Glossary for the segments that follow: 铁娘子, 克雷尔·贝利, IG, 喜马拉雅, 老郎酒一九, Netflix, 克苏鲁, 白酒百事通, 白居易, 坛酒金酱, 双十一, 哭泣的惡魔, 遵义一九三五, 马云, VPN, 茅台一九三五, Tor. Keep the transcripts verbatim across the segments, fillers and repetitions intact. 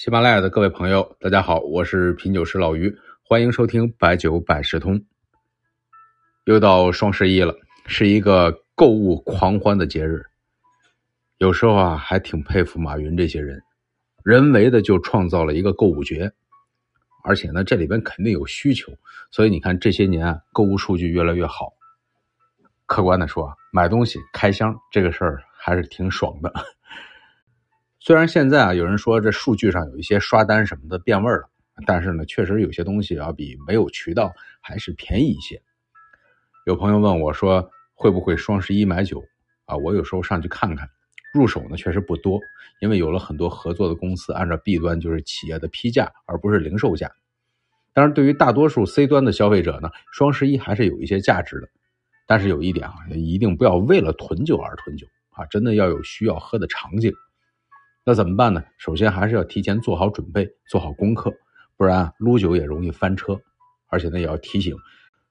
喜马拉雅的各位朋友，大家好，我是品酒师老于，欢迎收听白酒百事通。又到双十一了，是一个购物狂欢的节日。有时候啊，还挺佩服马云这些人，人为的就创造了一个购物节，而且呢，这里边肯定有需求，所以你看这些年啊，购物数据越来越好。客观的说，买东西开箱这个事儿还是挺爽的。虽然现在啊，有人说这数据上有一些刷单什么的变味了，但是呢，确实有些东西要比没有渠道还是便宜一些。有朋友问我说，会不会双十一买酒啊？我有时候上去看看，入手呢确实不多，因为有了很多合作的公司按照 B 端就是企业的批价，而不是零售价。当然，对于大多数 C 端的消费者呢，双十一还是有一些价值的。但是有一点啊，一定不要为了囤酒而囤酒啊，真的要有需要喝的场景。那怎么办呢？首先还是要提前做好准备，做好功课，不然啊，撸酒也容易翻车。而且呢，也要提醒，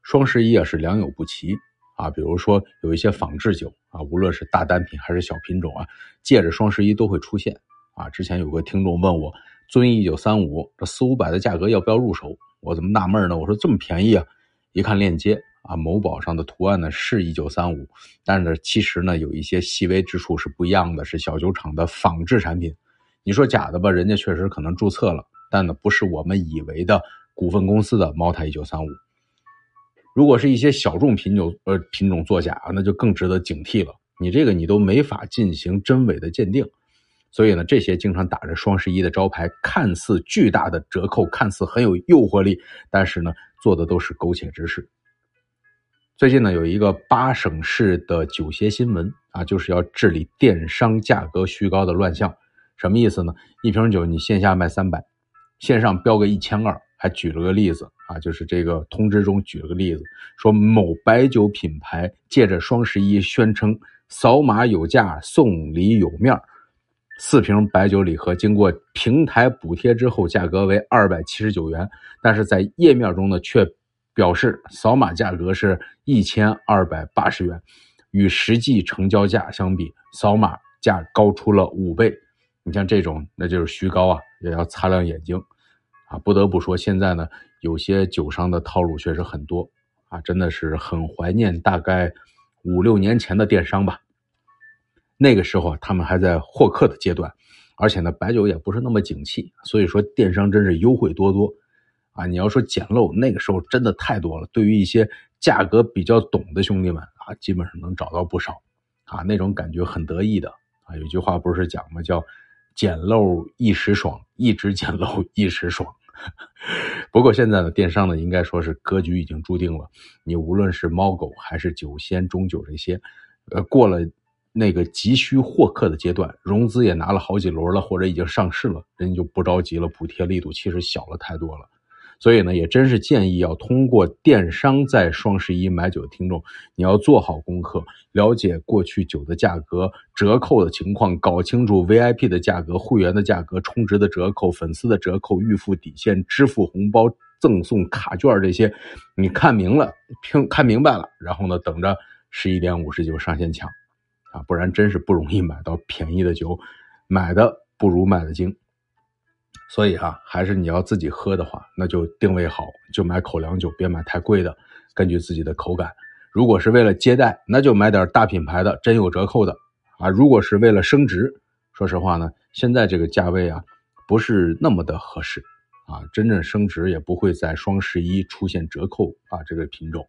双十一啊是良莠不齐啊，比如说有一些仿制酒啊，无论是大单品还是小品种啊，借着双十一都会出现啊。之前有个听众问我，遵义一九三五这四五百的价格要不要入手？我怎么纳闷呢？我说这么便宜啊！一看链接啊，某宝上的图案呢是一九三五，但是其实呢有一些细微之处是不一样的，是小酒厂的仿制产品。你说假的吧，人家确实可能注册了，但呢不是我们以为的股份公司的茅台一九三五。如果是一些小众品种呃品种作假啊，那就更值得警惕了。你这个你都没法进行真伪的鉴定。所以呢，这些经常打着双十一的招牌，看似巨大的折扣，看似很有诱惑力，但是呢做的都是苟且之事。最近呢，有一个八省市的酒协新闻啊，就是要治理电商价格虚高的乱象。什么意思呢？一瓶酒你线下卖三百，线上标个一千二，还举了个例子啊，就是这个通知中举了个例子，说某白酒品牌借着双十一宣称扫码有价，送礼有面，四瓶白酒礼盒经过平台补贴之后，价格为二百七十九元，但是在页面中呢却表示扫码价格是一千二百八十元，与实际成交价相比，扫码价高出了五倍。你像这种那就是虚高啊，也要擦亮眼睛啊！不得不说，现在呢有些酒商的套路确实很多啊，真的是很怀念大概五六年前的电商吧。那个时候啊，他们还在获客的阶段，而且呢白酒也不是那么景气，所以说电商真是优惠多多啊，你要说捡漏，那个时候真的太多了。对于一些价格比较懂的兄弟们啊，基本上能找到不少啊，那种感觉很得意的啊。有句话不是讲吗？叫捡漏一时爽，一直捡漏一时爽。不过现在的电商呢，应该说是格局已经注定了。你无论是猫狗还是酒仙、中酒这些，呃，过了那个急需获客的阶段，融资也拿了好几轮了，或者已经上市了，人就不着急了，补贴力度其实小了太多了。所以呢，也真是建议要通过电商在双十一买酒的听众，你要做好功课，了解过去酒的价格、折扣的情况，搞清楚 V I P 的价格、会员的价格、充值的折扣、粉丝的折扣、预付底线、支付红包、赠送卡券这些，你看明了、看明白了，然后呢，等着十一点五十九上线抢啊，不然真是不容易买到便宜的酒，买的不如卖的精。所以啊，还是你要自己喝的话，那就定位好，就买口粮酒，别买太贵的，根据自己的口感。如果是为了接待，那就买点大品牌的，真有折扣的啊。如果是为了升值，说实话呢，现在这个价位啊，不是那么的合适啊，真正升值也不会在双十一出现折扣啊。这个品种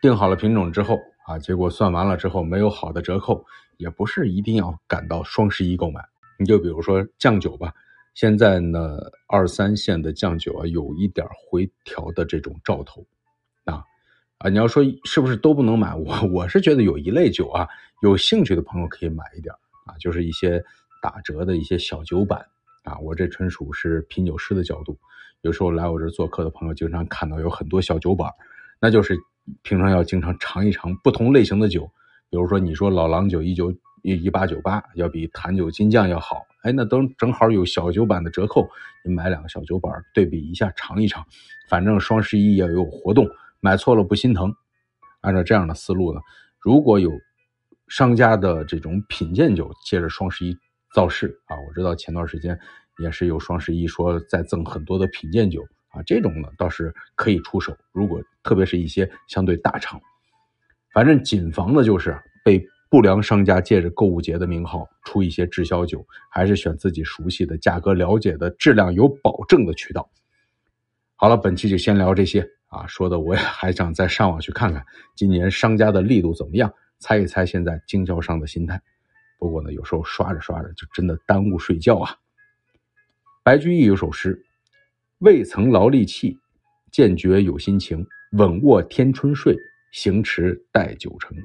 定好了品种之后啊，结果算完了之后没有好的折扣，也不是一定要赶到双十一购买。你就比如说酱酒吧，现在呢，二三线的酱酒啊，有一点回调的这种兆头，啊啊，你要说是不是都不能买？我我是觉得有一类酒啊，有兴趣的朋友可以买一点啊，就是一些打折的一些小酒版啊。我这纯属是品酒师的角度，有时候来我这做客的朋友，经常看到有很多小酒版，那就是平常要经常尝一尝不同类型的酒，比如说你说老郎酒一九。一八九八要比坛酒金酱要好，哎，那都正好有小酒版的折扣，你买两个小酒版对比一下，尝一尝。反正双十一也有活动，买错了不心疼。按照这样的思路呢，如果有商家的这种品鉴酒借着双十一造势啊，我知道前段时间也是有双十一说再赠很多的品鉴酒啊，这种呢倒是可以出手，如果特别是一些相对大厂。反正谨防的就是被不良商家借着购物节的名号出一些滞销酒，还是选自己熟悉的、价格了解的、质量有保证的渠道。好了，本期就先聊这些啊，说的我也还想再上网去看看今年商家的力度怎么样，猜一猜现在经销商的心态。不过呢，有时候刷着刷着就真的耽误睡觉啊。白居易有首诗：未曾劳力气，渐觉有心情，稳卧天春睡，行迟待酒成。